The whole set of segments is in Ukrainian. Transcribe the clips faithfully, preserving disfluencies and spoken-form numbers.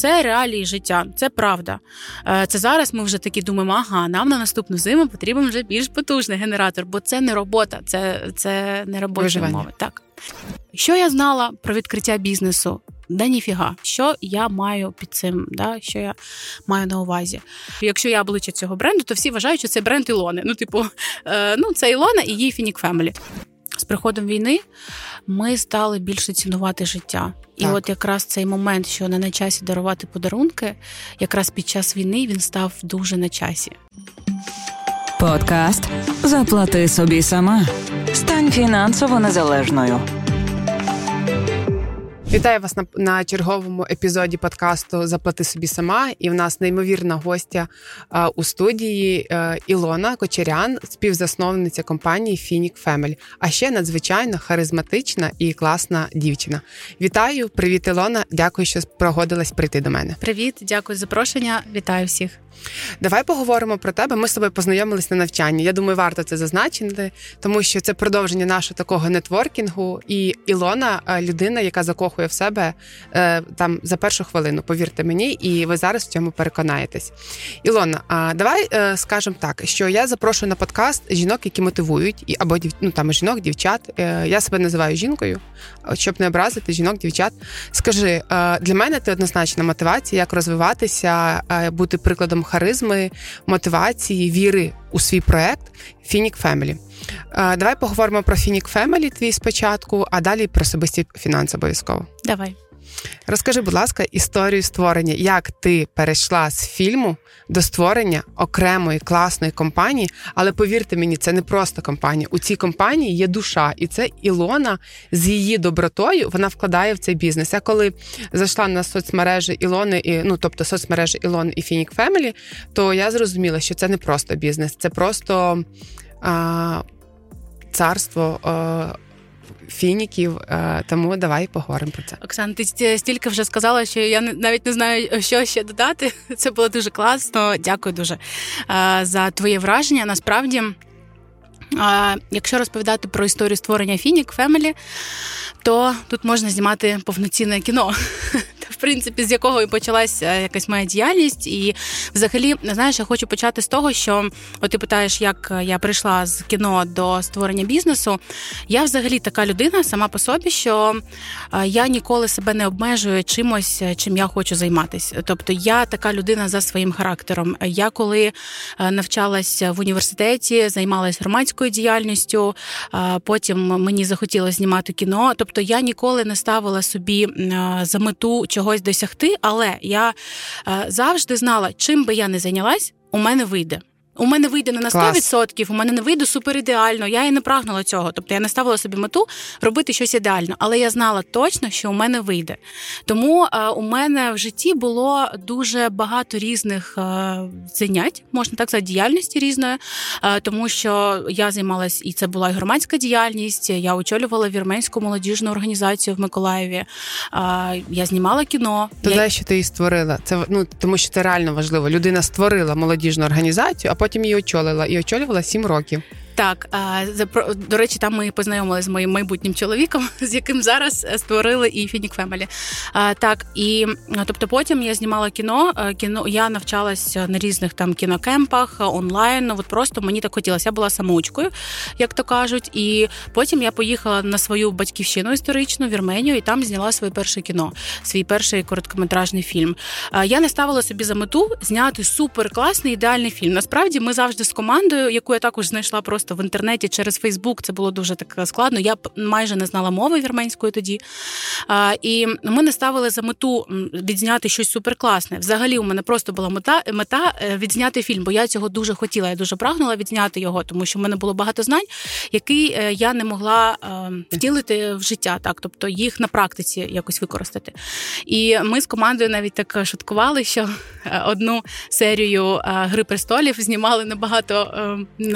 Це реалії життя, це правда. Це зараз ми вже такі думаємо, ага, нам на наступну зиму потрібен вже більш потужний генератор, бо це не робота, це, це не робоча умова. Так. Що я знала про відкриття бізнесу? Да ніфіга. Що я маю під цим, да? Що я маю на увазі? Якщо я обличчя цього бренду, то всі вважають, що це бренд Ілони. Ну, типу, е, ну, це Ілона і її Finik Family. З приходом війни ми стали більше цінувати життя. І так. От якраз цей момент, що не на часі дарувати подарунки, якраз під час війни він став дуже на часі. Подкаст «Заплати собі сама. Стань фінансово незалежною». Вітаю вас на, на черговому епізоді подкасту «Заплати собі сама». І в нас неймовірна гостя а, у студії а, Ілона Кочарян, співзасновниця компанії Finik Family, а ще надзвичайно харизматична і класна дівчина. Вітаю, привіт, Ілона, дякую, що погодилась прийти до мене. Привіт, дякую за запрошення, вітаю всіх. Давай поговоримо про тебе. Ми з тобою познайомились на навчанні. Я думаю, варто це зазначити, тому що це продовження нашого такого нетворкінгу. І Ілона – людина, яка закохує в себе там за першу хвилину, повірте мені, і ви зараз в цьому переконаєтесь. Ілона, давай скажемо так, що я запрошую на подкаст жінок, які мотивують, або ну, там, жінок, дівчат. Я себе називаю жінкою, щоб не образити жінок, дівчат. Скажи, для мене ти однозначна мотивація, як розвиватися, бути прикладом харизми, мотивації, віри у свій проект Finik Family. Давай поговоримо про Finik Family твій спочатку, а далі про особисті фінанси обов'язково. Давай. Розкажи, будь ласка, історію створення. Як ти перейшла з фільму до створення окремої класної компанії? Але повірте мені, це не просто компанія. У цій компанії є душа. І це Ілона з її добротою, вона вкладає в цей бізнес. Я коли зайшла на соцмережі Ілони, і, ну, тобто соцмережі Ілон і Finik Family, то я зрозуміла, що це не просто бізнес. Це просто а, царство а, фініків, тому давай поговоримо про це. Оксана, ти стільки вже сказала, що я навіть не знаю, що ще додати. Це було дуже класно. Дякую дуже за твоє враження. Насправді, якщо розповідати про історію створення Finik Family, то тут можна знімати повноцінне кіно. В принципі, з якого і почалась якась моя діяльність. І взагалі, знаєш, я хочу почати з того, що от ти питаєш, як я прийшла з кіно до створення бізнесу. Я взагалі така людина сама по собі, що я ніколи себе не обмежую чимось, чим я хочу займатися. Тобто я така людина за своїм характером. Я коли навчалась в університеті, займалась громадською діяльністю, потім мені захотілося знімати кіно. Тобто я ніколи не ставила собі за мету чогось досягти, але я е, завжди знала, чим би я не зайнялась, у мене вийде. У мене вийде не на сто відсотків, у мене не вийде суперідеально, я і не прагнула цього. Тобто я не ставила собі мету робити щось ідеально, але я знала точно, що у мене вийде. Тому е, у мене в житті було дуже багато різних е, занять, можна так сказати, діяльності різної, е, тому що я займалась, і це була і громадська діяльність, я очолювала вірменську молодіжну організацію в Миколаєві, е, я знімала кіно. То я... що ти її створила? Це, ну, тому що це реально важливо. Людина створила молодіжну організацію, а потім потім її очолила, і очолювала сім років. Так, до речі, там ми познайомилися з моїм майбутнім чоловіком, з яким зараз створили і Finik Family. Так, і тобто потім я знімала кіно, кіно я навчалась на різних там кінокемпах, онлайн, от просто мені так хотілося. Я була самоучкою, як то кажуть, і потім я поїхала на свою батьківщину історичну, Вірменію, і там зняла своє перше кіно, свій перший короткометражний фільм. Я не ставила собі за мету зняти суперкласний, ідеальний фільм. Насправді, ми завжди з командою, яку я також знайшла просто в інтернеті, через Фейсбук, це було дуже так складно. Я майже не знала мови вірменської тоді. І ми не ставили за мету відзняти щось суперкласне. Взагалі у мене просто була мета, мета відзняти фільм, бо я цього дуже хотіла, я дуже прагнула відзняти його, тому що в мене було багато знань, які я не могла втілити в життя, так, тобто їх на практиці якось використати. І ми з командою навіть так шуткували, що одну серію «Гри престолів» знімали набагато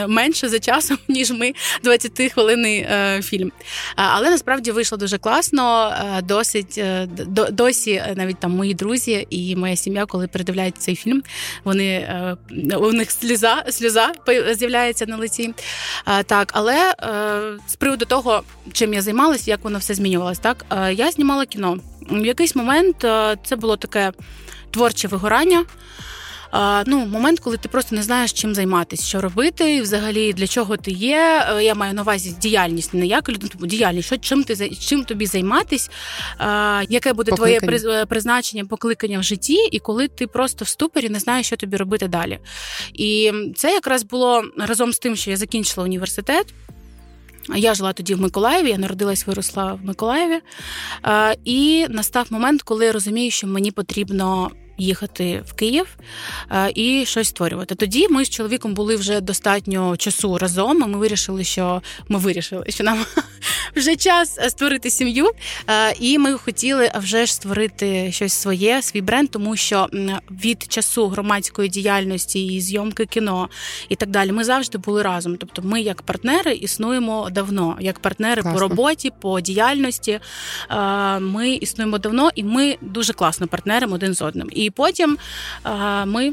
менше за час, ніж ми двадцятихвилинний е, фільм. Але насправді вийшло дуже класно, досить, до, досі навіть там мої друзі і моя сім'я, коли передивляють цей фільм, вони, е, у них сльоза, сльоза з'являється на лиці. Е, так, але е, з приводу того, чим я займалась, як воно все змінювалось, так, е, я знімала кіно. В якийсь момент це було таке творче вигорання. Ну, момент, коли ти просто не знаєш, чим займатися, що робити, і взагалі для чого ти є. Я маю на увазі діяльність, не як людина, тобто діяльність, що, чим, ти, чим тобі займатись, яке буде покликання. Твоє призначення, покликання в житті, і коли ти просто в ступорі не знаєш, що тобі робити далі. І це якраз було разом з тим, що я закінчила університет. Я жила тоді в Миколаєві, я народилась, виросла в Миколаєві. І настав момент, коли я розумію, що мені потрібно їхати в Київ і щось створювати. Тоді ми з чоловіком були вже достатньо часу разом, і ми вирішили, що ми вирішили, що нам вже час створити сім'ю. І ми хотіли вже ж створити щось своє, свій бренд, тому що від часу громадської діяльності і зйомки кіно і так далі ми завжди були разом. Тобто ми як партнери існуємо давно, як партнери класно. По роботі, по діяльності. Ми існуємо давно, і ми дуже класно партнеримо один з одним. І потім а, ми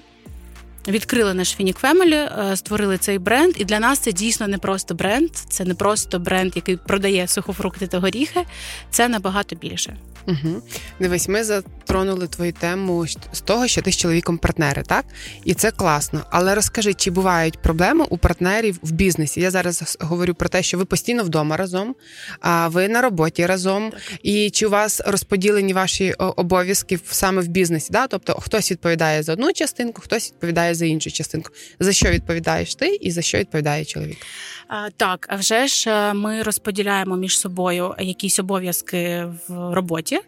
відкрили наш Finik Family, створили цей бренд. І для нас це дійсно не просто бренд. Це не просто бренд, який продає сухофрукти та горіхи. Це набагато більше. Угу. Дивись, ми затронули твою тему з того, що ти з чоловіком партнери, так? І це класно. Але розкажи, чи бувають проблеми у партнерів в бізнесі? Я зараз говорю про те, що ви постійно вдома разом, а ви на роботі разом. Так. І чи у вас розподілені ваші обов'язки саме в бізнесі? Да? Тобто хтось відповідає за одну частинку, хтось відповідає за іншу частинку. За що відповідаєш ти і за що відповідає чоловік? Так, а вже ж ми розподіляємо між собою якісь обов'язки в роботі,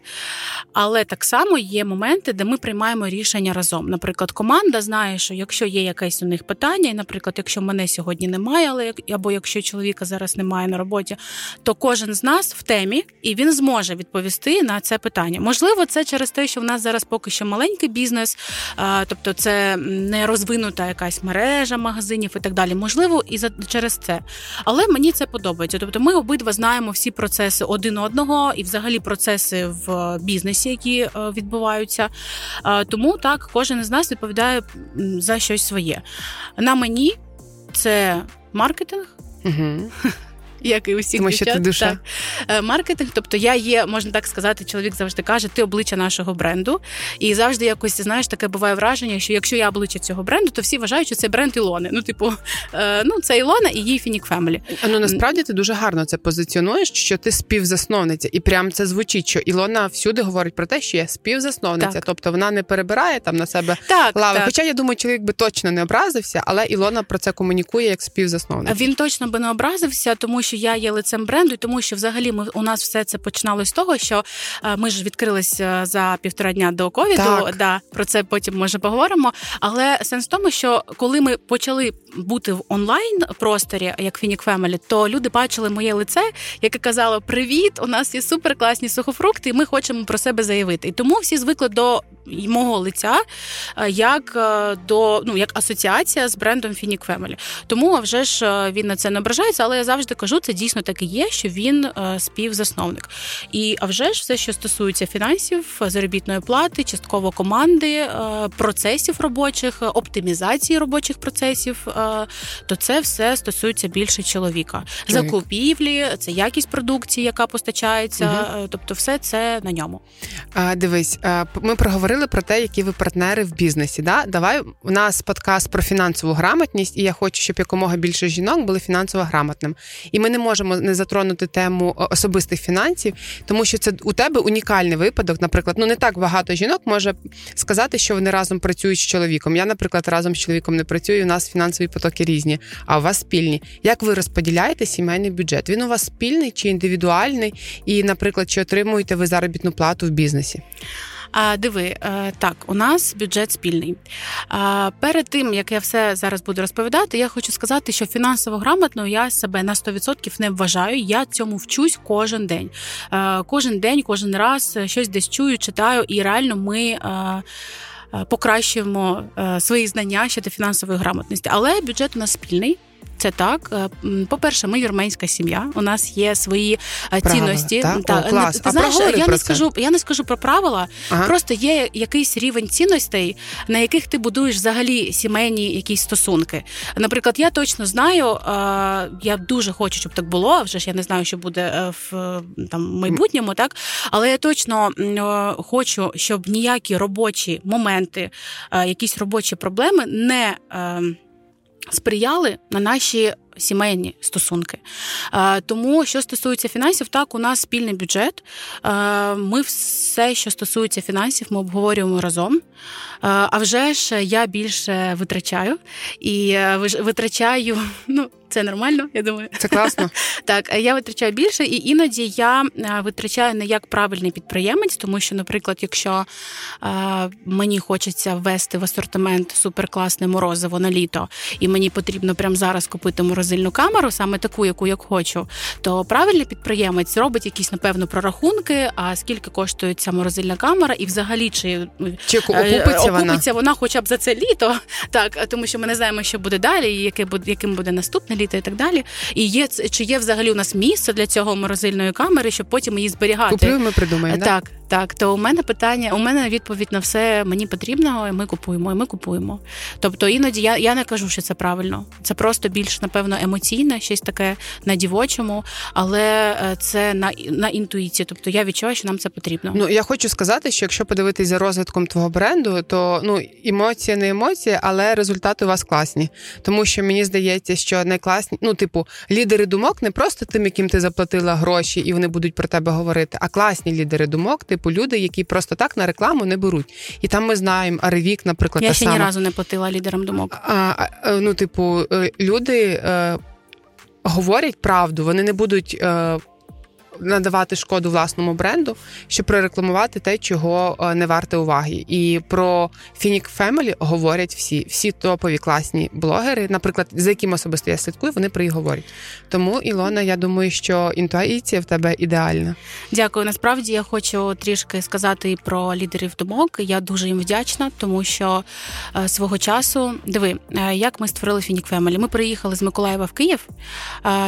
але так само є моменти, де ми приймаємо рішення разом. Наприклад, команда знає, що якщо є якесь у них питання, і, наприклад, якщо мене сьогодні немає, але або якщо чоловіка зараз немає на роботі, то кожен з нас в темі, і він зможе відповісти на це питання. Можливо, це через те, що в нас зараз поки що маленький бізнес, тобто це не розвинута якась мережа магазинів і так далі. Можливо, і за, через це. Але мені це подобається. Тобто ми обидва знаємо всі процеси один одного і взагалі процеси в бізнесі, які відбуваються. Тому так, кожен із нас відповідає за щось своє. На мені це маркетинг. Угу. Як і усіх дівчат. Маркетинг, тобто я є, можна так сказати, чоловік завжди каже, ти обличчя нашого бренду. І завжди якось, знаєш, таке буває враження, що якщо я обличчя цього бренду, то всі вважають, що це бренд Ілони. Ну, типу, ну, це Ілона і її Finik Family. Ну, насправді ти дуже гарно це позиціонуєш, що ти співзасновниця. І прям це звучить, що Ілона всюди говорить про те, що я співзасновниця. Так. Тобто вона не перебирає там на себе так, лави. Так. Хоча, я думаю, чоловік би точно не образився, але Ілона про це комунікує як співзасновниця. Він точно би не образився, тому що я є лицем бренду, і тому що взагалі ми, у нас все це починалось з того, що ми ж відкрились за півтора дня до ковіду, да, про це потім, може, поговоримо, але сенс в тому, що коли ми почали бути в онлайн-просторі, як Finik Family, то люди бачили моє лице, яке казало, привіт, у нас є суперкласні сухофрукти, і ми хочемо про себе заявити. І тому всі звикли до мого лиця, як до, ну, як асоціація з брендом Finik Family. Тому, а вже ж, він на це не ображається, але я завжди кажу, це дійсно так і є, що він співзасновник. І, а вже ж, все, що стосується фінансів, заробітної плати, частково команди, процесів робочих, оптимізації робочих процесів, то це все стосується більше чоловіка. Чоловік. Закупівлі, це якість продукції, яка постачається, угу. Тобто все це на ньому. А, дивись, ми проговорили про те, які ви партнери в бізнесі. Да? Давай, у нас подкаст про фінансову грамотність, і я хочу, щоб якомога більше жінок були фінансово грамотними. І ми не можемо не затронути тему особистих фінансів, тому що це у тебе унікальний випадок, наприклад, ну не так багато жінок може сказати, що вони разом працюють з чоловіком. Я, наприклад, разом з чоловіком не працюю, у нас фінансові потоки різні, а у вас спільні. Як ви розподіляєте сімейний бюджет? Він у вас спільний чи індивідуальний? І, наприклад, чи отримуєте ви заробітну плату в бізнесі? А, диви, так, у нас бюджет спільний. А, перед тим, як я все зараз буду розповідати, я хочу сказати, що фінансово грамотно я себе на сто відсотків не вважаю, я цьому вчусь кожен день. А, кожен день, кожен раз щось десь чую, читаю, і реально ми... А, покращуємо свої знання щодо фінансової грамотності. Але бюджет у нас спільний. Це так. По-перше, ми вірменська сім'я. У нас є свої правила, цінності. Та? Та. О, клас. Ти знаєш, я не скажу, я не скажу про правила. Ага. Просто є якийсь рівень цінностей, на яких ти будуєш взагалі сімейні якісь стосунки. Наприклад, я точно знаю, я дуже хочу, щоб так було, вже ж я не знаю, що буде в там майбутньому, так? Але я точно хочу, щоб ніякі робочі моменти, якісь робочі проблеми не сприяли на наші сімейні стосунки. Тому, що стосується фінансів, так, у нас спільний бюджет. Ми все, що стосується фінансів, ми обговорюємо разом. А вже ж я більше витрачаю. І витрачаю... ну, це нормально, я думаю. Це класно. Так, я витрачаю більше, і іноді я витрачаю не як правильний підприємець, тому що, наприклад, якщо е, мені хочеться ввести в асортимент суперкласне морозиво на літо, і мені потрібно прямо зараз купити морозильну камеру, саме таку, яку я хочу, то правильний підприємець робить якісь, напевно, прорахунки, а скільки коштує ця морозильна камера, і взагалі, чи, чи окупиться, окупиться вона? вона хоча б за це літо, так, тому що ми не знаємо, що буде далі, і яке, яким буде наступне літо, і так далі. І є, чи є взагалі у нас місце для цього морозильної камери, щоб потім її зберігати. Куплю, ми придумаємо. Так, так. То у мене питання, у мене відповідь на все мені потрібно, і ми купуємо, і ми купуємо. Тобто іноді я, я не кажу, що це правильно. Це просто більш, напевно, емоційне, щось таке на дівочому, але це на, на інтуїції. Тобто я відчуваю, що нам це потрібно. Ну, я хочу сказати, що якщо подивитись за розвитком твого бренду, то, ну, емоції не емоції, але результати у вас класні. Тому що мені здається, що найкласніше класні, ну, типу, лідери думок не просто тим, яким ти заплатила гроші, і вони будуть про тебе говорити, а класні лідери думок, типу, люди, які просто так на рекламу не беруть. І там ми знаємо, Аревік, наприклад, я та сама. Я ще ні разу не платила лідерам думок. А, ну, типу, люди е, говорять правду, вони не будуть... Е, надавати шкоду власному бренду, щоб прорекламувати те, чого не варте уваги. І про Finik Family говорять всі. Всі топові класні блогери, наприклад, за яким особисто я слідкую, вони про їх говорять. Тому, Ілона, я думаю, що інтуїція в тебе ідеальна. Дякую. Насправді, я хочу трішки сказати і про лідерів думок. Я дуже їм вдячна, тому що свого часу... Диви, як ми створили Finik Family. Ми приїхали з Миколаєва в Київ,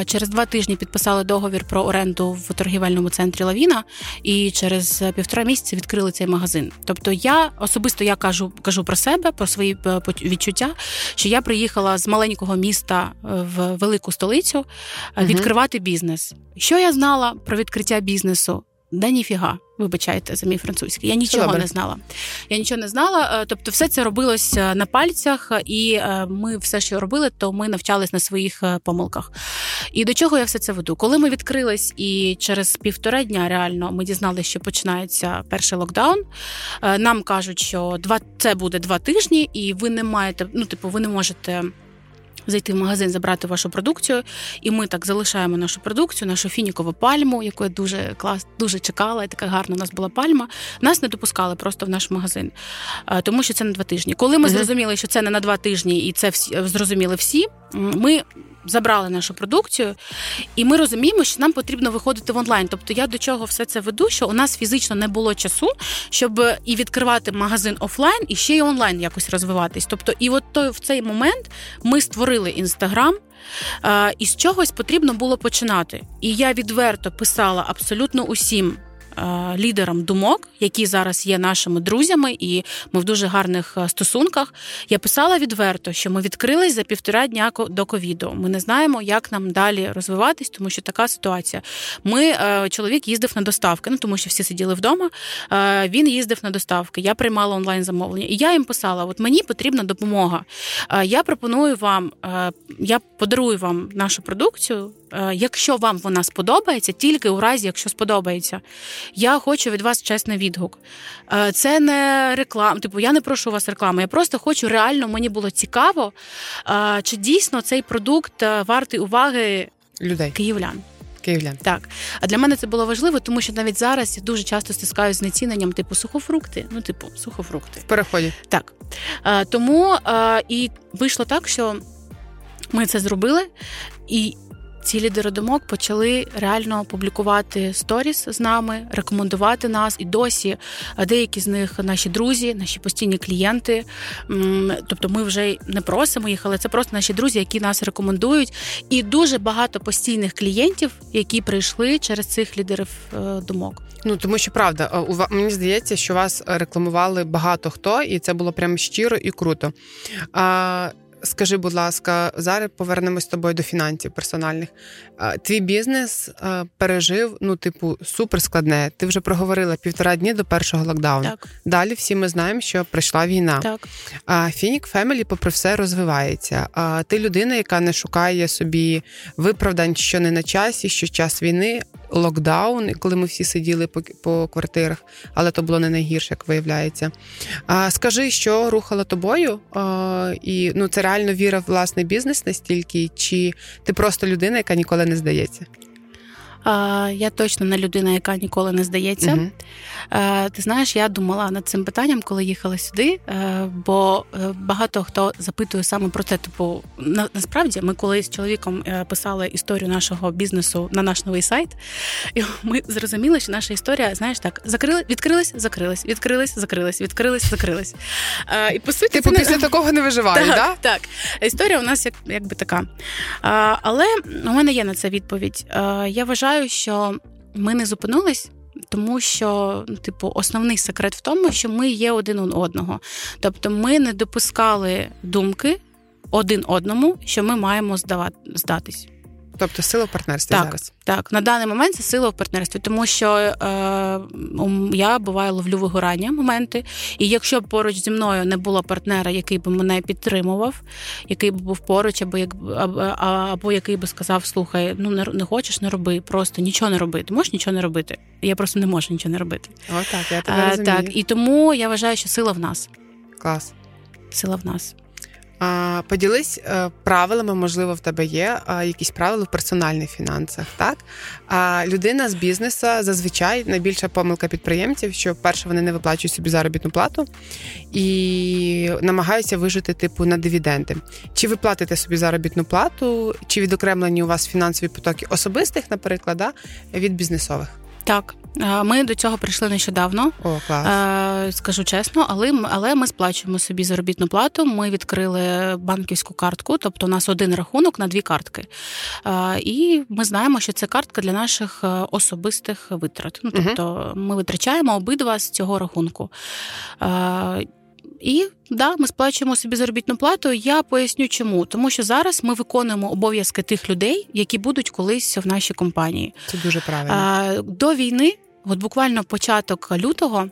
через два тижні підписали договір про оренду в торгівельному центрі Лавіна, і через півтора місяці відкрили цей магазин. Тобто я, особисто я кажу, кажу про себе, про свої відчуття, що я приїхала з маленького міста в велику столицю відкривати бізнес. Що я знала про відкриття бізнесу? Да ніфіга. Вибачайте за мій французький. Я нічого Добре. не знала. Я нічого не знала. Тобто все це робилось на пальцях, і ми все, що робили, то ми навчались на своїх помилках. І до чого я все це веду? Коли ми відкрились, і через півтора дня реально ми дізналися, що починається перший локдаун, нам кажуть, що два, це буде два тижні, і ви не маєте, ну, типу, ви не можете... зайти в магазин, забрати вашу продукцію, і ми так залишаємо нашу продукцію, нашу фінікову пальму, яку я дуже клас, дуже чекала, і така гарна у нас була пальма. Нас не допускали просто в наш магазин, тому що це на два тижні. Коли ми зрозуміли, що це не на два тижні, і це зрозуміли всі, ми забрали нашу продукцію, і ми розуміємо, що нам потрібно виходити в онлайн. Тобто я до чого все це веду, що у нас фізично не було часу, щоб і відкривати магазин офлайн, і ще й онлайн якось розвиватись. Тобто і от той, в цей момент ми створили Інстаграм, і з чогось потрібно було починати. І я відверто писала абсолютно усім лідерам думок, які зараз є нашими друзями, і ми в дуже гарних стосунках. Я писала відверто, що ми відкрились за півтора дня до ковіду. Ми не знаємо, як нам далі розвиватись, тому що така ситуація. Ми, чоловік їздив на доставки, ну, тому що всі сиділи вдома, він їздив на доставки, я приймала онлайн-замовлення. І я їм писала, от мені потрібна допомога. Я пропоную вам, я подарую вам нашу продукцію, якщо вам вона сподобається, тільки у разі, якщо сподобається. Я хочу від вас чесний відгук. Це не реклама, типу, я не прошу у вас реклами, я просто хочу, реально, мені було цікаво, чи дійсно цей продукт вартий уваги людей, київлян. Київлян. Так. А для мене це було важливо, тому що навіть зараз я дуже часто стискаюся з знеціненням, типу, сухофрукти. Ну, типу, сухофрукти. В переході. Так. Тому і вийшло так, що ми це зробили, і ці лідери думок почали реально публікувати сторіс з нами, рекомендувати нас. І досі деякі з них наші друзі, наші постійні клієнти. Тобто ми вже не просимо їх, але це просто наші друзі, які нас рекомендують. І дуже багато постійних клієнтів, які прийшли через цих лідерів думок. Ну, тому що, правда, мені здається, що вас рекламували багато хто, і це було прям щиро і круто. А... Скажи, будь ласка, зараз повернемось з тобою до фінансів персональних. Твій бізнес пережив, ну, типу, суперскладне. Ти вже проговорила півтора дні до першого локдауну. Так. Далі всі ми знаємо, що прийшла війна. Так. Finik Family, попри все, розвивається. Ти людина, яка не шукає собі виправдань, що не на часі, що час війни, локдаун, коли ми всі сиділи по, по квартирах, але то було не найгірше, як виявляється. Скажи, що рухало тобою? І, ну, це реально віра в власний бізнес настільки, чи ти просто людина, яка ніколи не здається? Я точно не людина, яка ніколи не здається. Uh-huh. Ти знаєш, я думала над цим питанням, коли їхала сюди, бо багато хто запитує саме про це. Типу, насправді, ми коли з чоловіком писали історію нашого бізнесу на наш новий сайт, і ми зрозуміли, що наша історія, знаєш, так, закрили, відкрилась, закрилась, відкрилась, закрилась, відкрилась, закрилась. І по суті, типу, після не... такого не виживають, так? Да? Так. Історія у нас як, якби така. Але у мене є на це відповідь. Я вважаю, що ми не зупинились, тому що, типу, основний секрет в тому, що ми є один у одного. Тобто ми не допускали думки один одному, що ми маємо здавати, здатись. Тобто сила в партнерстві так, зараз? Так, на даний момент це сила в партнерстві, тому що е, я, буває, ловлю вигорання моменти, і якщо поруч зі мною не було партнера, який би мене підтримував, який би був поруч, або, або, або який би сказав, слухай, ну не, не хочеш, не роби, просто нічого не роби, ти можеш нічого не робити? Я просто не можу нічого не робити. О, так, я тебе розумію. Е, так, і тому я вважаю, що сила в нас. Клас. Сила в нас. Поділись правилами, можливо, в тебе є якісь правила в персональних фінансах, так? Людина з бізнесу зазвичай найбільша помилка підприємців, що перше вони не виплачують собі заробітну плату і намагаються вижити типу на дивіденди. Чи ви платите собі заробітну плату, чи відокремлені у вас фінансові потоки особистих, наприклад, да, від бізнесових? Так, ми до цього прийшли нещодавно, О, клас. Скажу чесно, але, але ми сплачуємо собі заробітну плату, ми відкрили банківську картку, тобто у нас один рахунок на дві картки. І ми знаємо, що це картка для наших особистих витрат. Ну, тобто угу. Ми витрачаємо обидва з цього рахунку. І, да, ми сплачуємо собі заробітну плату. Я поясню, чому. Тому що зараз ми виконуємо обов'язки тих людей, які будуть колись в нашій компанії. Це дуже правильно. До війни, от буквально початок лютого,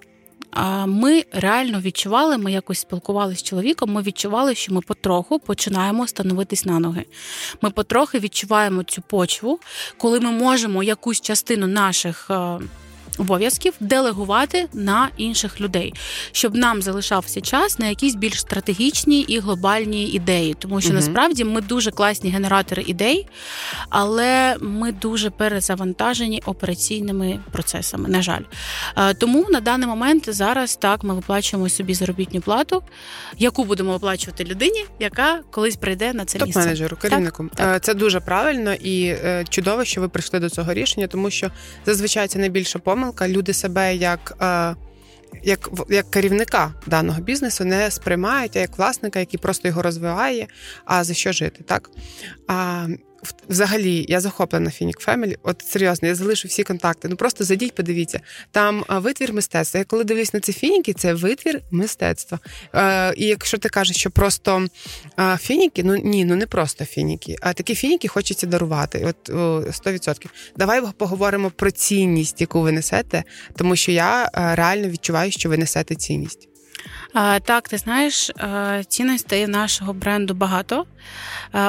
ми реально відчували, ми якось спілкувалися з чоловіком, ми відчували, що ми потроху починаємо становитись на ноги. Ми потрохи відчуваємо цю почву, коли ми можемо якусь частину наших... обов'язків делегувати на інших людей, щоб нам залишався час на якісь більш стратегічні і глобальні ідеї. Тому що, угу. насправді, ми дуже класні генератори ідей, але ми дуже перезавантажені операційними процесами, на жаль. Тому на даний момент зараз так, ми виплачуємо собі заробітну плату, яку будемо виплачувати людині, яка колись прийде на це місце. Топ-менеджеру, керівнику. Так, так. Це дуже правильно і чудово, що ви прийшли до цього рішення, тому що зазвичай це найбільша помилка. Люди себе як, як, як керівника даного бізнесу не сприймають, а як власника, який просто його розвиває, а за що жити, так? А, взагалі, я захоплена Finik Family, от серйозно, я залишу всі контакти, ну просто зайдіть, подивіться, там витвір мистецтва. Я коли дивлюсь на ці фініки, це витвір мистецтва. А, і якщо ти кажеш, що просто а, фініки, ну ні, ну не просто фініки, а такі фініки хочеться дарувати, от о, сто відсотків. Давай поговоримо про цінність, яку ви несете, тому що я а, реально відчуваю, що ви несете цінність. Так, ти знаєш, цінностей нашого бренду багато.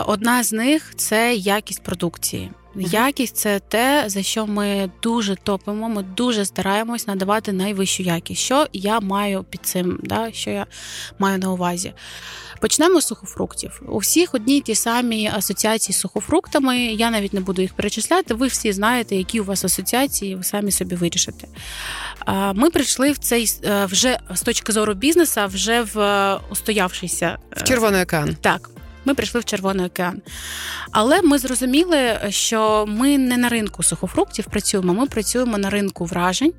Одна з них – це якість продукції. Якість – це те, за що ми дуже топимо, ми дуже стараємось надавати найвищу якість. Що я маю під цим, да? Що я маю на увазі? Почнемо з сухофруктів. У всіх одні й ті самі асоціації з сухофруктами, я навіть не буду їх перечисляти, ви всі знаєте, які у вас асоціації, ви самі собі вирішите. Ми прийшли в цей, вже з точки зору бізнесу, вже в устоявшийся... В червоний океан. Так. ми прийшли в Червоний океан. Але ми зрозуміли, що ми не на ринку сухофруктів працюємо, ми працюємо на ринку вражень.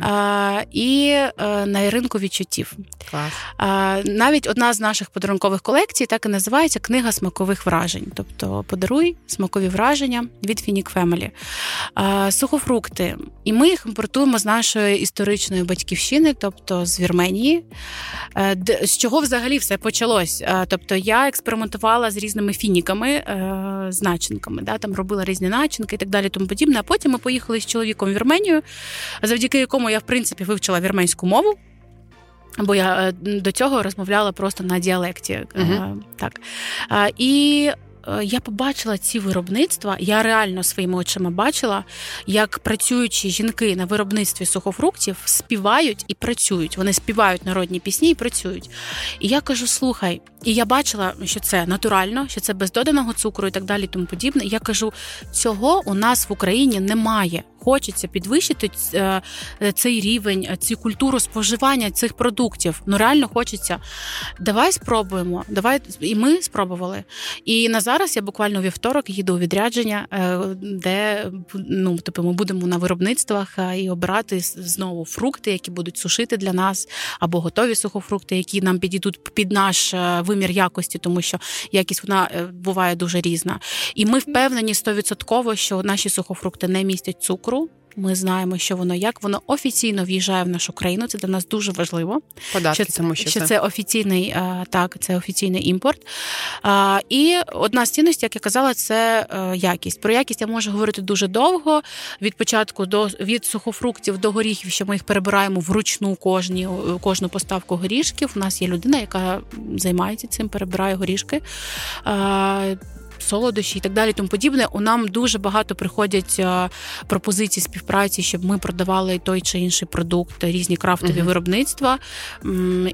А, і а, на ринку відчуттів. Клас. А, навіть одна з наших подарункових колекцій так і називається «Книга смакових вражень». Тобто «Подаруй смакові враження» від Finik Family. А, сухофрукти. І ми їх імпортуємо з нашої історичної батьківщини, тобто з Вірменії. А, д, з чого взагалі все почалось? А, тобто я експериментувала з різними фініками, а, з начинками. Да? Там робила різні начинки і так далі, тому подібне. А потім ми поїхали з чоловіком в Вірменію, завдяки якому я, в принципі, вивчила вірменську мову, бо я до цього розмовляла просто на діалекті. Uh-huh. Так. І я побачила ці виробництва, я реально своїми очима бачила, як працюючі жінки на виробництві сухофруктів співають і працюють. Вони співають народні пісні і працюють. І я кажу, слухай, і я бачила, що це натурально, що це без доданого цукру і так далі, тому подібне. І я кажу, цього у нас в Україні немає. Хочеться підвищити цей рівень, цю культуру споживання цих продуктів. Ну, реально хочеться. Давай спробуємо. Давай. І ми спробували. І на зараз я буквально вівторок їду у відрядження, де, ну, тобто ми будемо на виробництвах і обирати знову фрукти, які будуть сушити для нас, або готові сухофрукти, які нам підійдуть під наш вимір якості, тому що якість вона буває дуже різна. І ми впевнені сто відсотків, що наші сухофрукти не містять цукру. Ми знаємо, що воно як. Воно офіційно в'їжджає в нашу країну. Це для нас дуже важливо. Податки, що це, тому що, що це. це офіційний, так, це офіційний імпорт. І одна з цінностей, як я казала, це якість. Про якість я можу говорити дуже довго. Від початку до від сухофруктів до горіхів, що ми їх перебираємо вручну кожні, кожну поставку горішків. У нас є людина, яка займається цим, перебирає горішки. Солодощі і так далі, тому подібне. У нам дуже багато приходять пропозиції співпраці, щоб ми продавали той чи інший продукт, різні крафтові uh-huh. виробництва.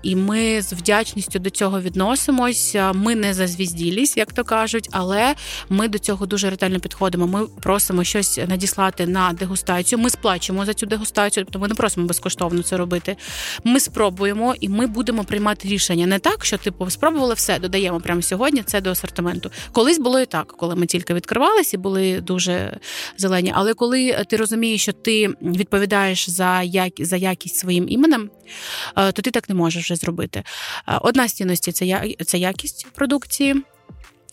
І ми з вдячністю до цього відносимось. Ми не зазвізділись, як то кажуть, але ми до цього дуже ретельно підходимо. Ми просимо щось надіслати на дегустацію. Ми сплачуємо за цю дегустацію, тобто ми не просимо безкоштовно це робити. Ми спробуємо і ми будемо приймати рішення. Не так, що типу спробували все, додаємо прямо сьогодні це до асортименту. Колись було і так, коли ми тільки відкривалися, були дуже зелені. Але коли ти розумієш, що ти відповідаєш за якість, за якість своїм іменем, то ти так не можеш вже зробити. Одна з цінностей – це якість продукції.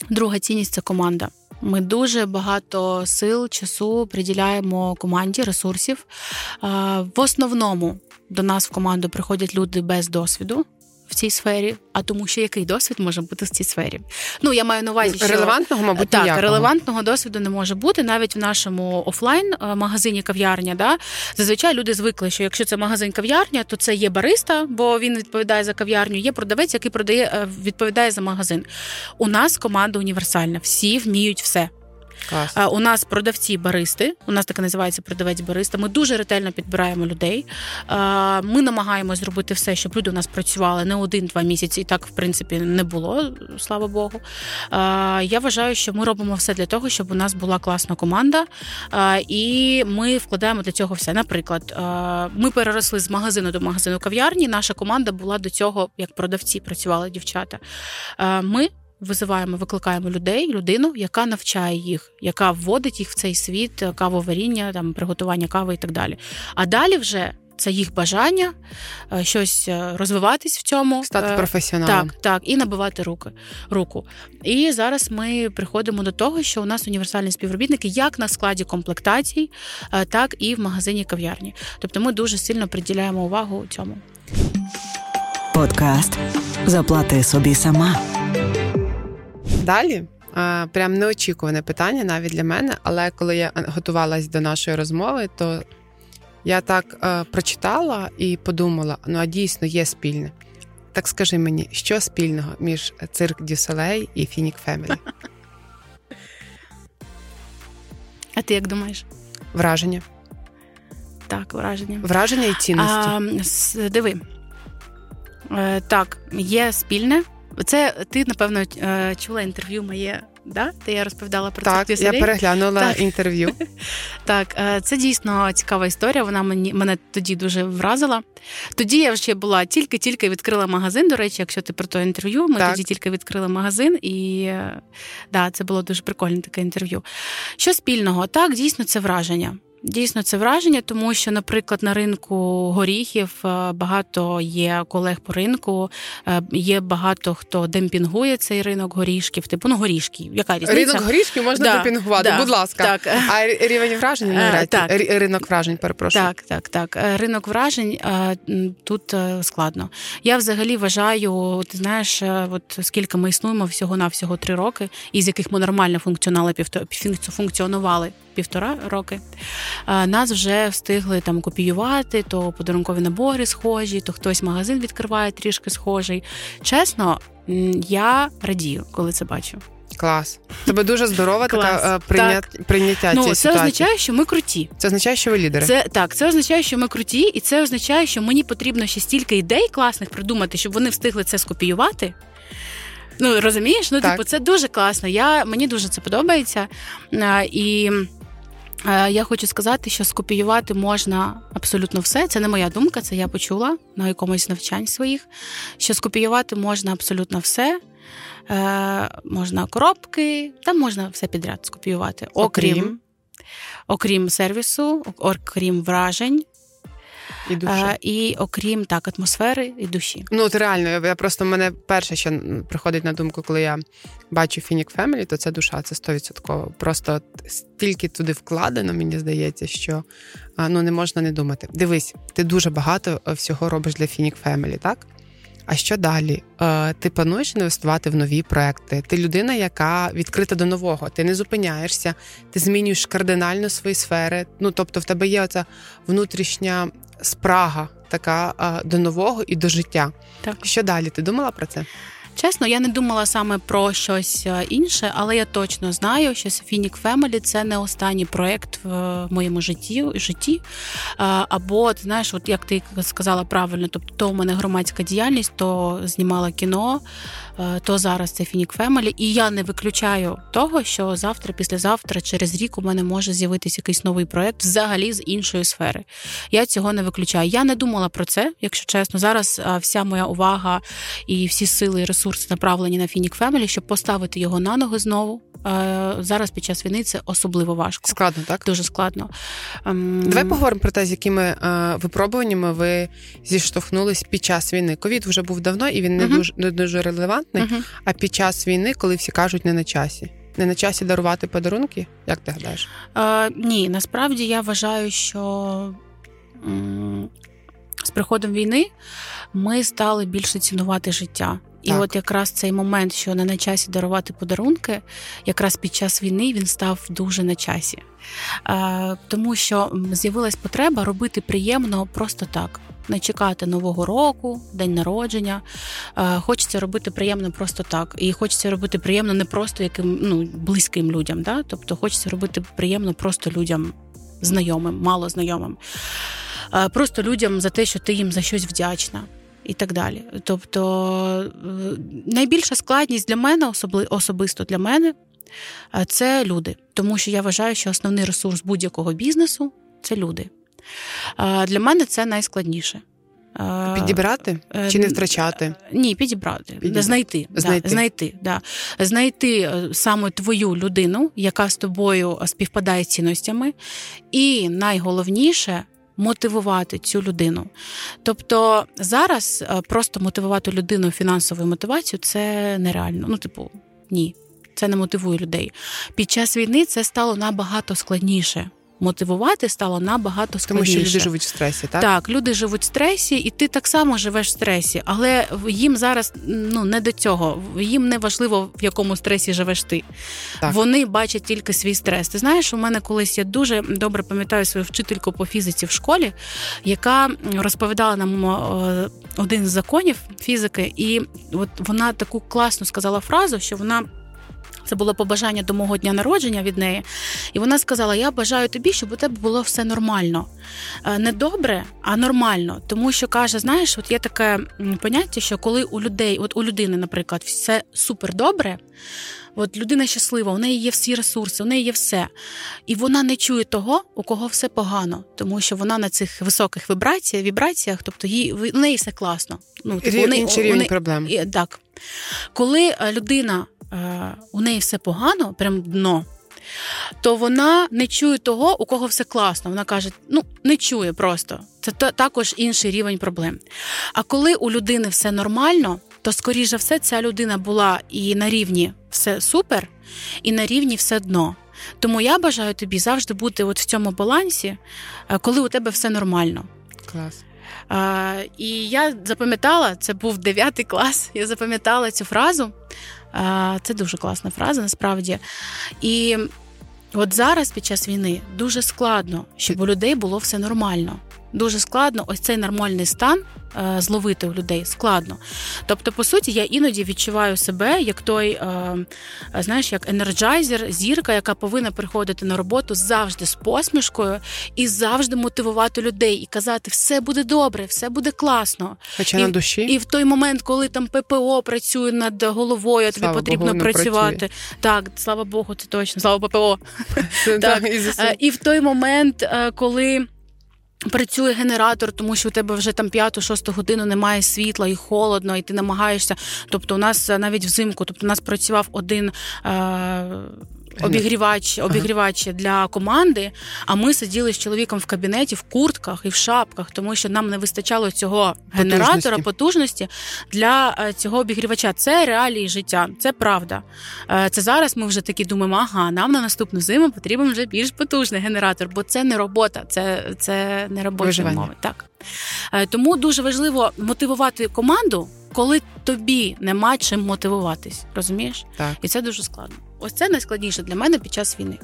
Друга цінність – це команда. Ми дуже багато сил, часу приділяємо команді, ресурсів. В основному до нас в команду приходять люди без досвіду в цій сфері, а тому що який досвід може бути в цій сфері? Ну, я маю на увазі, що... Релевантного, мабуть, так, ніякого. Релевантного досвіду не може бути. Навіть в нашому офлайн-магазині кав'ярня, да, зазвичай люди звикли, що якщо це магазин-кав'ярня, то це є бариста, бо він відповідає за кав'ярню, є продавець, який продає, відповідає за магазин. У нас команда універсальна, всі вміють все. Клас. У нас продавці-баристи, у нас таке називається продавець-бариста, ми дуже ретельно підбираємо людей, ми намагаємось зробити все, щоб люди у нас працювали не один-два місяці, і так, в принципі, не було, слава Богу. Я вважаю, що ми робимо все для того, щоб у нас була класна команда, і ми вкладаємо для цього все. Наприклад, ми переросли з магазину до магазину кав'ярні, наша команда була до цього, як продавці працювали дівчата. Ми визиваємо, викликаємо людей, людину, яка навчає їх, яка вводить їх в цей світ, кавоваріння, там, приготування кави і так далі. А далі вже це їх бажання щось розвиватись в цьому. Стати професіоналом. Так, так, і набивати руки, руку. І зараз ми приходимо до того, що у нас універсальні співробітники як на складі комплектацій, так і в магазині кав'ярні. Тобто ми дуже сильно приділяємо увагу цьому. Подкаст «Заплати собі сама». Далі, прям неочікуване питання навіть для мене, але коли я готувалась до нашої розмови, то я так прочитала і подумала, ну а дійсно є спільне. Так скажи мені, що спільного між Цирк дю Солей і Finik Family? А ти як думаєш? Враження. Так, враження. Враження і цінності. А, диви. Так, є спільне. Це ти, напевно, чула інтерв'ю моє да? Ти я розповідала про так, цих пісень. Я переглянула так. інтерв'ю. Так, це дійсно цікава історія, вона мені, мене тоді дуже вразила. Тоді я ще була, тільки-тільки відкрила магазин, до речі, якщо ти про то інтерв'ю, ми так. тоді тільки відкрили магазин, і да, це було дуже прикольне таке інтерв'ю. Що спільного? Так, дійсно, це враження. Дійсно, це враження, тому що, наприклад, на ринку горіхів багато є колег по ринку, є багато хто демпінгує цей ринок горішків, типу, ну, горішки, яка різниця? Ринок горішків можна да, демпінгувати, да, будь ласка. Так. А рівень вражень, а, так. ринок вражень, перепрошую. Так, так, так. Ринок вражень тут складно. Я взагалі вважаю, ти знаєш, от скільки ми існуємо, всього-навсього три роки, із яких ми нормально функціонували півтора роки. Нас вже встигли там копіювати, то подарункові набори схожі, то хтось магазин відкриває трішки схожий. Чесно, я радію, коли це бачу. Клас. Тебе дуже здорова така прийня... так. прийняття ну, цієї ситуації. Це означає, що ми круті. Це означає, що ви лідери. Це, так, це означає, що ми круті, і це означає, що мені потрібно ще стільки ідей класних придумати, щоб вони встигли це скопіювати. Ну, розумієш? Ну, так. типу, це дуже класно. Я, мені дуже це подобається. І... Я хочу сказати, що скопіювати можна абсолютно все. Це не моя думка, це я почула на якомусь навчанні своїх, що скопіювати можна абсолютно все. Е, можна коробки, там можна все підряд скопіювати. Окрім, окрім. окрім сервісу, окрім вражень. І душі. А, і окрім так, атмосфери і душі. Ну, от реально, я, я просто мене перше, що приходить на думку, коли я бачу Finik Family, то це душа, це сто відсотків. Просто стільки туди вкладено, мені здається, що ну, не можна не думати. Дивись, ти дуже багато всього робиш для Finik Family, так? А що далі? Ти плануєш інвестувати в нові проекти? Ти людина, яка відкрита до нового. Ти не зупиняєшся, ти змінюєш кардинально свої сфери. Ну, тобто в тебе є оця внутрішня спрага така до нового і до життя. Так. Що далі? Ти думала про це? Чесно, я не думала саме про щось інше, але я точно знаю, що Finik Family – це не останній проєкт в моєму житті, житті. Або, ти знаєш, от як ти сказала правильно, тобто то в мене громадська діяльність, то знімала кіно, то зараз це Finik Family. І я не виключаю того, що завтра, післязавтра, через рік у мене може з'явитися якийсь новий проєкт взагалі з іншої сфери. Я цього не виключаю. Я не думала про це, якщо чесно. Зараз вся моя увага і всі сили і ресурси ресурси направлені на Finik Family, щоб поставити його на ноги знову. Зараз під час війни це особливо важко. Складно, так? Дуже складно. Давай поговоримо про те, з якими випробуваннями ви зіштовхнулись під час війни. Ковід вже був давно, і він не uh-huh. дуже, дуже релевантний. Uh-huh. А під час війни, коли всі кажуть, не на часі. Не на часі дарувати подарунки? Як ти гадаєш? Uh, ні, насправді я вважаю, що... З приходом війни ми стали більше цінувати життя. І так. от якраз цей момент, що не на часі дарувати подарунки, якраз під час війни він став дуже на часі. Е, тому що з'явилась потреба робити приємно просто так. Не чекати Нового року, день народження. Е, хочеться робити приємно просто так. І хочеться робити приємно не просто яким, ну, близьким людям. Да? Тобто хочеться робити приємно просто людям знайомим, мало знайомим. Просто людям за те, що ти їм за щось вдячна і так далі. Тобто найбільша складність для мене, особли, особисто для мене, це люди. Тому що я вважаю, що основний ресурс будь-якого бізнесу – це люди. Для мене це найскладніше. Підібрати чи не втрачати? Ні, підібрати. Підібрати. Знайти. Знайти. Да. Знайти, да. Знайти саме твою людину, яка з тобою співпадає з цінностями. І найголовніше – мотивувати цю людину. Тобто зараз просто мотивувати людину фінансовою мотивацією – це нереально. Ну, типу, ні, це не мотивує людей. Під час війни це стало набагато складніше. Мотивувати стало набагато складніше. Тому що люди живуть в стресі, так? Так, люди живуть в стресі, і ти так само живеш в стресі. Але їм зараз, ну, не до цього. Їм не важливо, в якому стресі живеш ти. Так. Вони бачать тільки свій стрес. Ти знаєш, у мене колись, я дуже добре пам'ятаю свою вчительку по фізиці в школі, яка розповідала нам один з законів фізики, і от вона таку класну сказала фразу, що вона Це було побажання до мого дня народження від неї. І вона сказала, я бажаю тобі, щоб у тебе було все нормально. Не добре, а нормально. Тому що, каже, знаєш, от є таке поняття, що коли у людей, от у людини, наприклад, все супердобре, от людина щаслива, у неї є всі ресурси, у неї є все. І вона не чує того, у кого все погано. Тому що вона на цих високих вібраціях, вібраціях, тобто їй, в неї все класно. Ну, тобто, Рів, вони, інший рівень проблем. Так. Коли людина у неї все погано, прям дно, то вона не чує того, у кого все класно. Вона каже, ну, не чує просто. Це також інший рівень проблем. А коли у людини все нормально, то, скоріше все, ця людина була і на рівні все супер, і на рівні все дно. Тому я бажаю тобі завжди бути от в цьому балансі, коли у тебе все нормально. Клас. А, і я запам'ятала, це був дев'ятий клас, я запам'ятала цю фразу. А, це дуже класна фраза, насправді. І от зараз, під час війни, дуже складно, щоб у людей було все нормально. Дуже складно ось цей нормальний стан е, зловити у людей. Складно. Тобто, по суті, я іноді відчуваю себе як той, е, знаєш, як енерджайзер, зірка, яка повинна приходити на роботу завжди з посмішкою і завжди мотивувати людей і казати, все буде добре, все буде класно. Хоча і, на душі. І в той момент, коли там ППО працює над головою, тобі слава потрібно Богу, працювати. Працює. Так, слава Богу, це точно. Слава ППО. І в той момент, коли працює генератор, тому що у тебе вже там п'яту-шосту годину немає світла і холодно, і ти намагаєшся. Тобто у нас навіть взимку, тобто у нас працював один е- обігрівач, обігрівач для команди, а ми сиділи з чоловіком в кабінеті в куртках і в шапках, тому що нам не вистачало цього генератора, потужності для цього обігрівача. Це реалії життя, це правда. Це зараз ми вже такі думаємо, ага, нам на наступну зиму потрібен вже більш потужний генератор, бо це не робота, це, це не робочі умови. Так. Тому дуже важливо мотивувати команду, коли тобі нема чим мотивуватись, розумієш? Так. І це дуже складно. Ось це найскладніше для мене під час війни.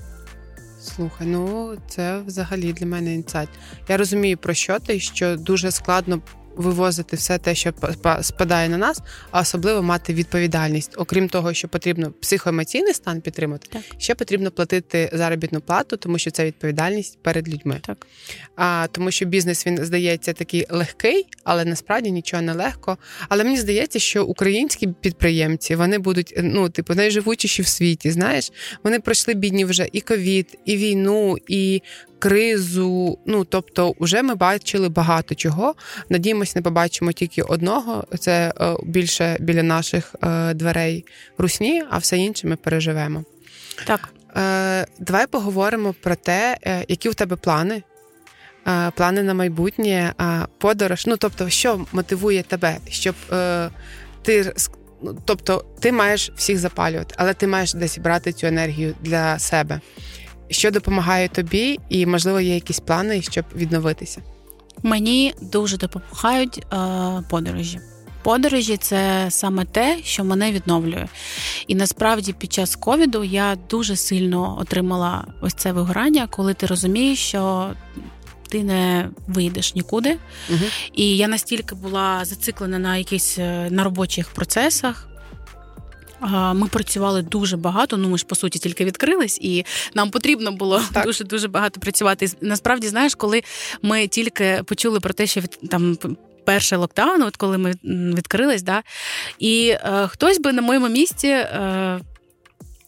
Слухай, ну це взагалі для мене інсайт. Я розумію, про що ти, що дуже складно вивозити все те, що спадає на нас, а особливо мати відповідальність. Окрім того, що потрібно психоемоційний стан підтримати, так, ще потрібно платити заробітну плату, тому що це відповідальність перед людьми. Так. А, тому що бізнес, він, здається, такий легкий, але насправді нічого не легко. Але мені здається, що українські підприємці, вони будуть, ну, типу, найживучіші в світі, знаєш? Вони пройшли бідні вже і ковід, і війну, і кризу, ну, тобто, вже ми бачили багато чого. Надіємось, не побачимо тільки одного, це е, більше біля наших е, дверей русні, а все інше ми переживемо. Так. Е, давай поговоримо про те, е, які в тебе плани, е, плани на майбутнє, е, подорож, ну, тобто, що мотивує тебе, щоб е, ти, тобто, ти маєш всіх запалювати, але ти маєш десь брати цю енергію для себе. Що допомагає тобі і, можливо, є якісь плани, щоб відновитися? Мені дуже допомагають е, подорожі. Подорожі – це саме те, що мене відновлює. І насправді під час ковіду я дуже сильно отримала ось це вигорання, коли ти розумієш, що ти не вийдеш нікуди. Угу. І я настільки була зациклена на якісь на робочих процесах. Ми працювали дуже багато, ну ми ж, по суті, тільки відкрились, і нам потрібно було так дуже-дуже багато працювати. І, насправді, знаєш, коли ми тільки почули про те, що там перший локдаун, от коли ми відкрились, да, і е, хтось би на моєму місці, е,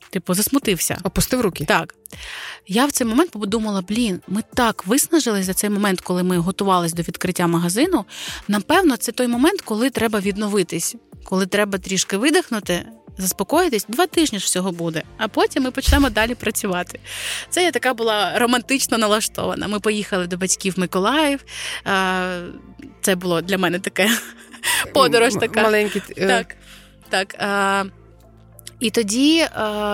типу, засмутився. Опустив руки. Так. Я в цей момент подумала, блін, ми так виснажились за цей момент, коли ми готувались до відкриття магазину. Напевно, це той момент, коли треба відновитись, коли треба трішки видихнути, заспокоїтись, два тижні ж всього буде, а потім ми почнемо далі працювати. Це я така була романтично налаштована. Ми поїхали до батьків в Миколаїв. Це було для мене таке подорож така. Маленький. Так, так. І тоді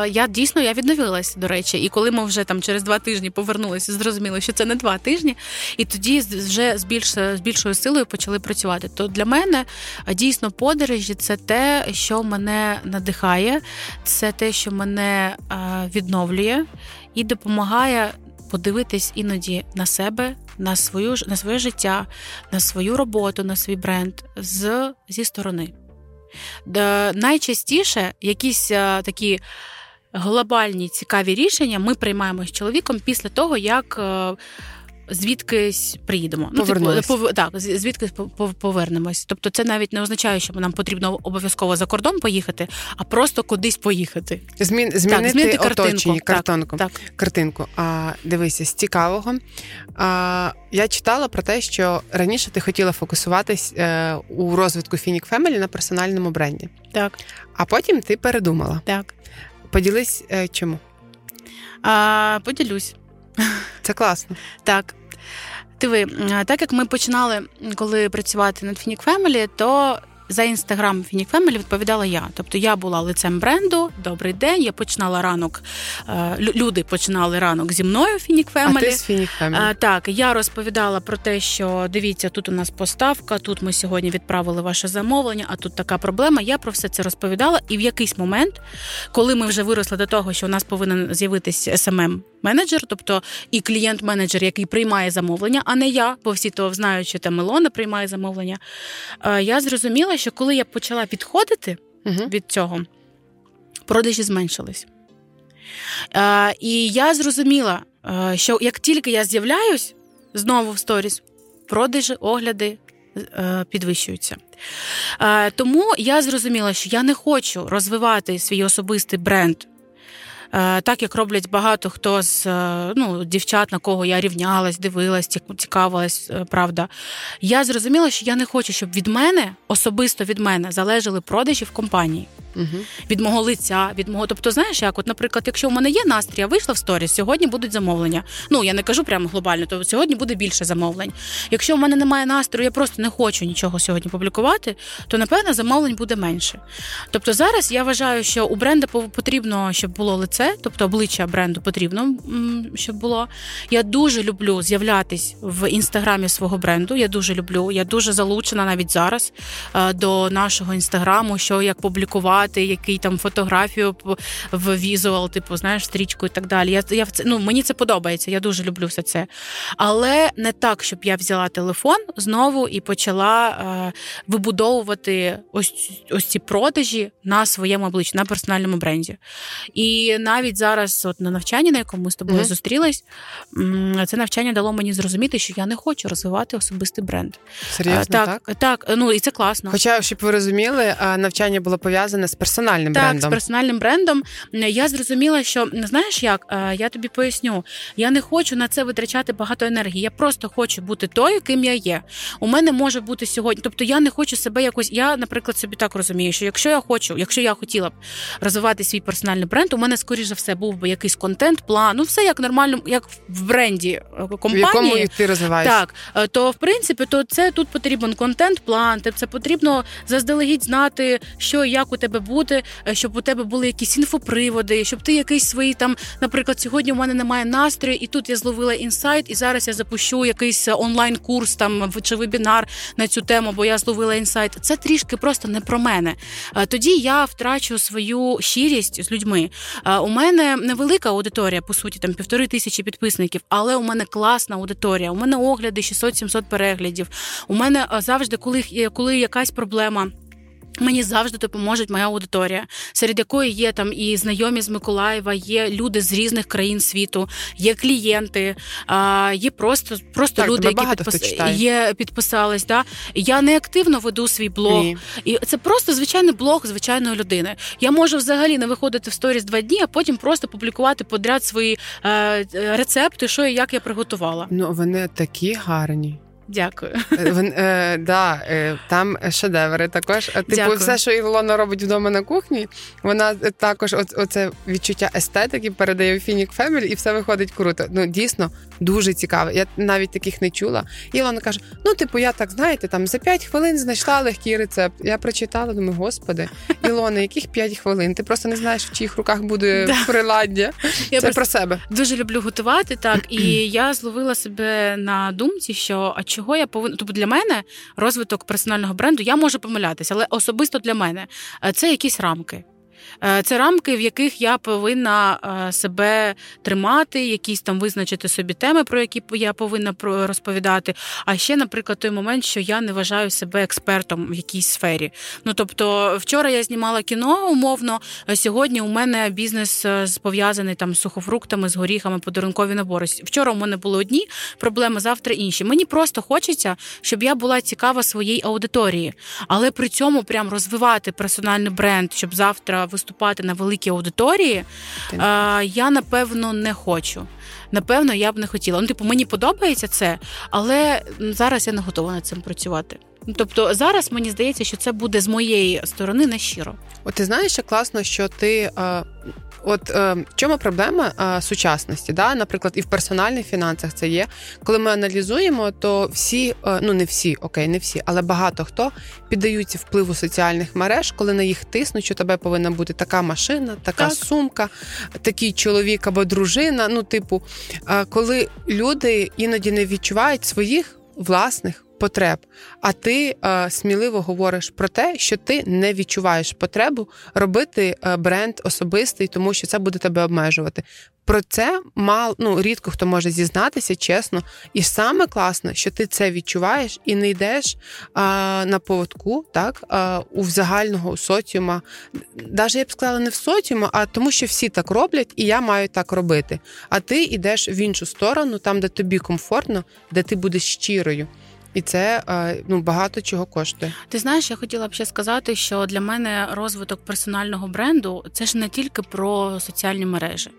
я дійсно я відновилася, до речі. І коли ми вже там через два тижні повернулися, зрозуміли, що це не два тижні, і тоді вже з, більш, з більшою силою почали працювати. То для мене дійсно подорожі – це те, що мене надихає, це те, що мене відновлює і допомагає подивитись іноді на себе, на свою, на своє життя, на свою роботу, на свій бренд з, зі сторони. Найчастіше якісь а, такі глобальні цікаві рішення ми приймаємо з чоловіком після того, як звідкись приїдемо. Ну, типу, так, звідкись повернемось. Тобто це навіть не означає, що нам потрібно обов'язково за кордон поїхати, а просто кудись поїхати. Змін, змінити, так, змінити картинку. Картинку. Так, так. картинку. А, дивися, з цікавого. А, я читала про те, що раніше ти хотіла фокусуватись е, у розвитку Finik Family на персональному бренді. Так. А потім ти передумала. Так. Поділись е, чому? А, поділюсь. Це класно. Так. Диви, так як ми починали, коли працювати над Finik Family, то за Інстаграм Finik Family відповідала я. Тобто я була лицем бренду, добрий день, я починала ранок, люди починали ранок зі мною Finik Family. А ти з Finik Family. Так, я розповідала про те, що дивіться, тут у нас поставка, тут ми сьогодні відправили ваше замовлення, а тут така проблема. Я про все це розповідала, і в якийсь момент, коли ми вже виросли до того, що у нас повинен з'явитись ес ем ем, менеджер, тобто і клієнт-менеджер, який приймає замовлення, а не я, бо всі то знають, що там Ілона приймає замовлення. Я зрозуміла, що коли я почала відходити uh-huh. від цього, продажі зменшились. І я зрозуміла, що як тільки я з'являюсь знову в сторіс, продажі, огляди підвищуються. Тому я зрозуміла, що я не хочу розвивати свій особистий бренд так, як роблять багато хто з ну, дівчат, на кого я рівнялась, дивилась, цікавилась, правда. Я зрозуміла, що я не хочу, щоб від мене, особисто від мене, залежали продажі в компанії. Угу. Від мого лиця, від мого... Тобто, знаєш, як, от, наприклад, якщо в мене є настрій, я вийшла в сторіс, сьогодні будуть замовлення. Ну, я не кажу прямо глобально, то сьогодні буде більше замовлень. Якщо в мене немає настрою, я просто не хочу нічого сьогодні публікувати, то, напевно, замовлень буде менше. Тобто, зараз я вважаю, що у бренду потрібно, щоб було лице, тобто обличчя бренду потрібно, щоб було. Я дуже люблю з'являтись в інстаграмі свого бренду, я дуже люблю, я дуже залучена навіть зараз до нашого інстаграму, що як публікувати, який там фотографію в візуал, типу, знаєш, стрічку і так далі. Я, я в це, ну, мені це подобається, я дуже люблю все це. Але не так, щоб я взяла телефон знову і почала е, вибудовувати ось, ось ці продажі на своєму обличчі, на персональному бренді. І навіть зараз от, на навчанні, на якому ми з тобою mm-hmm. зустрілись, це навчання дало мені зрозуміти, що я не хочу розвивати особистий бренд. Серйозно, так? Так, так, ну і це класно. Хоча, щоб ви розуміли, навчання було пов'язане з персональним так, брендом. Так, з персональним брендом. Я зрозуміла, що, знаєш як, я тобі поясню, я не хочу на це витрачати багато енергії, я просто хочу бути тою, ким я є. У мене може бути сьогодні, тобто я не хочу себе якось, я, наприклад, собі так розумію, що якщо я хочу, якщо я хотіла б розвивати свій персональний бренд, у мене, скоріш за все, був би якийсь контент, план, ну все як нормально, як в бренді компанії. В якому ти розвиваєшся. Так, то, в принципі, то це тут потрібен контент, план, це потрібно заздалегідь знати, що і як у тебе бути, щоб у тебе були якісь інфоприводи, щоб ти якийсь свої там, наприклад, сьогодні у мене немає настрою, і тут я зловила інсайт, і зараз я запущу якийсь онлайн-курс там чи вебінар на цю тему, бо я зловила інсайт. Це трішки просто не про мене. Тоді я втрачу свою щирість з людьми. У мене невелика аудиторія, по суті, там півтори тисячі підписників, але у мене класна аудиторія. У мене огляди шістсот-сімсот переглядів. У мене завжди, коли, коли якась проблема, мені завжди допоможе моя аудиторія, серед якої є там і знайомі з Миколаєва, є люди з різних країн світу, є клієнти, є просто, просто так, люди, які підпис... є, підписались. Да? Я не активно веду свій блог. Ні. І це просто звичайний блог звичайної людини. Я можу взагалі не виходити в сторіс два дні, а потім просто публікувати подряд свої е, рецепти, що і як я приготувала. Ну, вони такі гарні. Дякую. Е, да, е, там шедеври також. Типу, дякую. Все, що Ілона робить вдома на кухні, вона також о, оце відчуття естетики передає в Finik Family, і все виходить круто. Ну, дійсно, дуже цікаво. Я навіть таких не чула. Ілона каже, ну, типу, я так, знаєте, там за п'ять хвилин знайшла легкий рецепт. Я прочитала, думаю, господи, Ілона, яких п'ять хвилин? Ти просто не знаєш, в чиїх руках буде приладдя. Я це про себе. Дуже люблю готувати, так. І я зловила себе на думці, що, а чого я повинна... Тобто для мене розвиток персонального бренду, я можу помилятися, але особисто для мене це якісь рамки. Це рамки, в яких я повинна себе тримати, якісь там визначити собі теми, про які я повинна розповідати. А ще, наприклад, той момент, що я не вважаю себе експертом в якійсь сфері. Ну, тобто, вчора я знімала кіно, умовно, сьогодні у мене бізнес пов'язаний там з сухофруктами, з горіхами, подарункові набори. Вчора у мене були одні проблеми, завтра інші. Мені просто хочеться, щоб я була цікава своїй аудиторії, але при цьому прям розвивати персональний бренд, щоб завтра виступати на великій аудиторії, а, я, напевно, не хочу. Напевно, я б не хотіла. Ну, типу, мені подобається це, але зараз я не готова над цим працювати. Тобто, зараз мені здається, що це буде з моєї сторони не щиро. От ти знаєш, що класно, що ти... А... От в чому проблема а, сучасності, да? Наприклад, і в персональних фінансах це є. Коли ми аналізуємо, то всі, ну не всі, окей, не всі, але багато хто піддаються впливу соціальних мереж, коли на їх тиснуть, що тебе повинна бути така машина, така так. сумка, такий чоловік або дружина. Ну, типу, коли люди іноді не відчувають своїх власних потреб, а ти е, сміливо говориш про те, що ти не відчуваєш потребу робити е, бренд особистий, тому що це буде тебе обмежувати. Про це мало, ну, рідко хто може зізнатися, чесно. І саме класно, що ти це відчуваєш і не йдеш а, на поводку, так, а, у загального соціума. Навіть, я б сказала, не в соціуму, а тому, що всі так роблять, і я маю так робити. А ти йдеш в іншу сторону, там, де тобі комфортно, де ти будеш щирою. І це, ну, багато чого коштує. Ти знаєш, я хотіла б ще сказати, що для мене розвиток персонального бренду – це ж не тільки про соціальні мережі.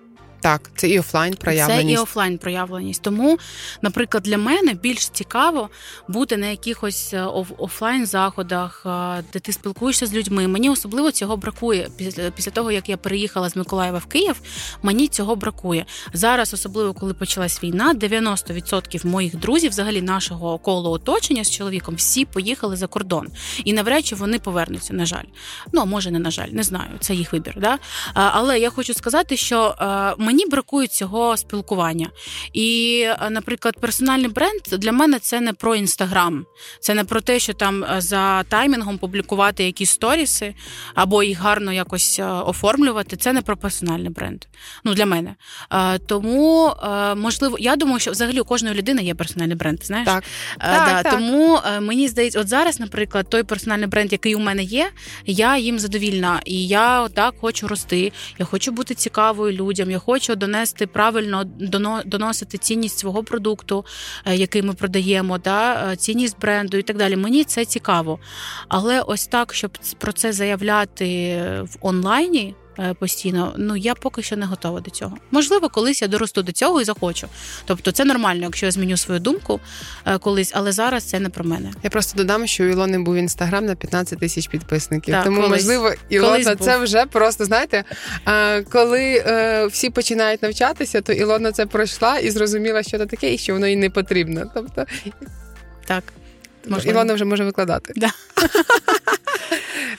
Так, це і офлайн проявленість. Це і офлайн проявленість. Тому, наприклад, для мене більш цікаво бути на якихось офлайн заходах, де ти спілкуєшся з людьми. Мені особливо цього бракує. Після того, як я переїхала з Миколаєва в Київ, мені цього бракує. Зараз, особливо коли почалась війна, дев'яносто відсотків моїх друзів, взагалі нашого коло оточення з чоловіком, всі поїхали за кордон. І навряд чи вони повернуться, на жаль. Ну, може, не на жаль, не знаю, це їх вибір, да? Але я хочу сказати, що мені бракує цього спілкування. І, наприклад, персональний бренд для мене це не про Інстаграм. Це не про те, що там за таймінгом публікувати якісь сторіси або їх гарно якось оформлювати. Це не про персональний бренд. Ну, для мене. Тому, можливо, я думаю, що взагалі у кожної людини є персональний бренд, знаєш? Так. А, так, да. так. Тому мені здається, от зараз, наприклад, той персональний бренд, який у мене є, я їм задовільна. І я так хочу рости, я хочу бути цікавою людям, я хочу донести правильно, доносити цінність свого продукту, який ми продаємо, да, цінність бренду і так далі. Мені це цікаво. Але ось так, щоб про це заявляти в онлайні постійно, ну, я поки що не готова до цього. Можливо, колись я доросту до цього і захочу. Тобто це нормально, якщо я зміню свою думку колись, але зараз це не про мене. Я просто додам, що у Ілони був Інстаграм на п'ятнадцять тисяч підписників. Так, тому, колись, можливо, Ілона це вже просто, знаєте, коли всі починають навчатися, то Ілона це пройшла і зрозуміла, що це таке, і що воно їй не потрібно. Тобто... Так. Можливо. Ілона вже може викладати. Да.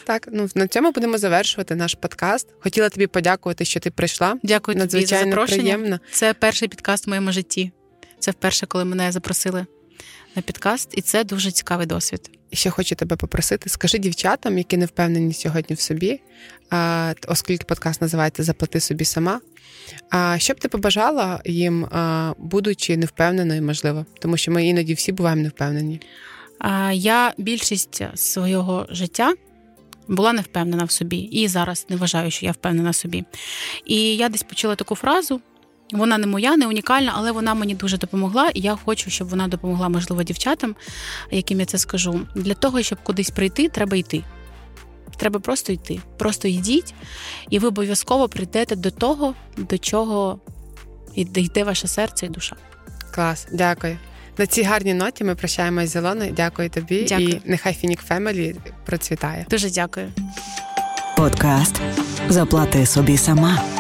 Так, ну на цьому будемо завершувати наш подкаст. Хотіла тобі подякувати, що ти прийшла. Дякую тобі за запрошення. Приємно. Це перший подкаст в моєму житті. Це вперше, коли мене запросили на подкаст, і це дуже цікавий досвід. І ще хочу тебе попросити, скажи дівчатам, які не впевнені сьогодні в собі, оскільки подкаст називається «Заплати собі сама», що б ти побажала їм, будучи невпевненою, можливо? Тому що ми іноді всі буваємо невпевнені. Я більшість свого життя була невпевнена в собі. І зараз не вважаю, що я впевнена в собі. І я десь почула таку фразу. Вона не моя, не унікальна, але вона мені дуже допомогла. І я хочу, щоб вона допомогла, можливо, дівчатам, яким я це скажу. Для того, щоб кудись прийти, треба йти. Треба просто йти. Просто йдіть, і ви обов'язково прийдете до того, до чого йде ваше серце і душа. Клас, дякую. На цій гарній ноті ми прощаємося з Ілоною. Дякую тобі. Дякую. І нехай Finik Family процвітає. Дуже дякую. Подкаст «Заплати собі сама».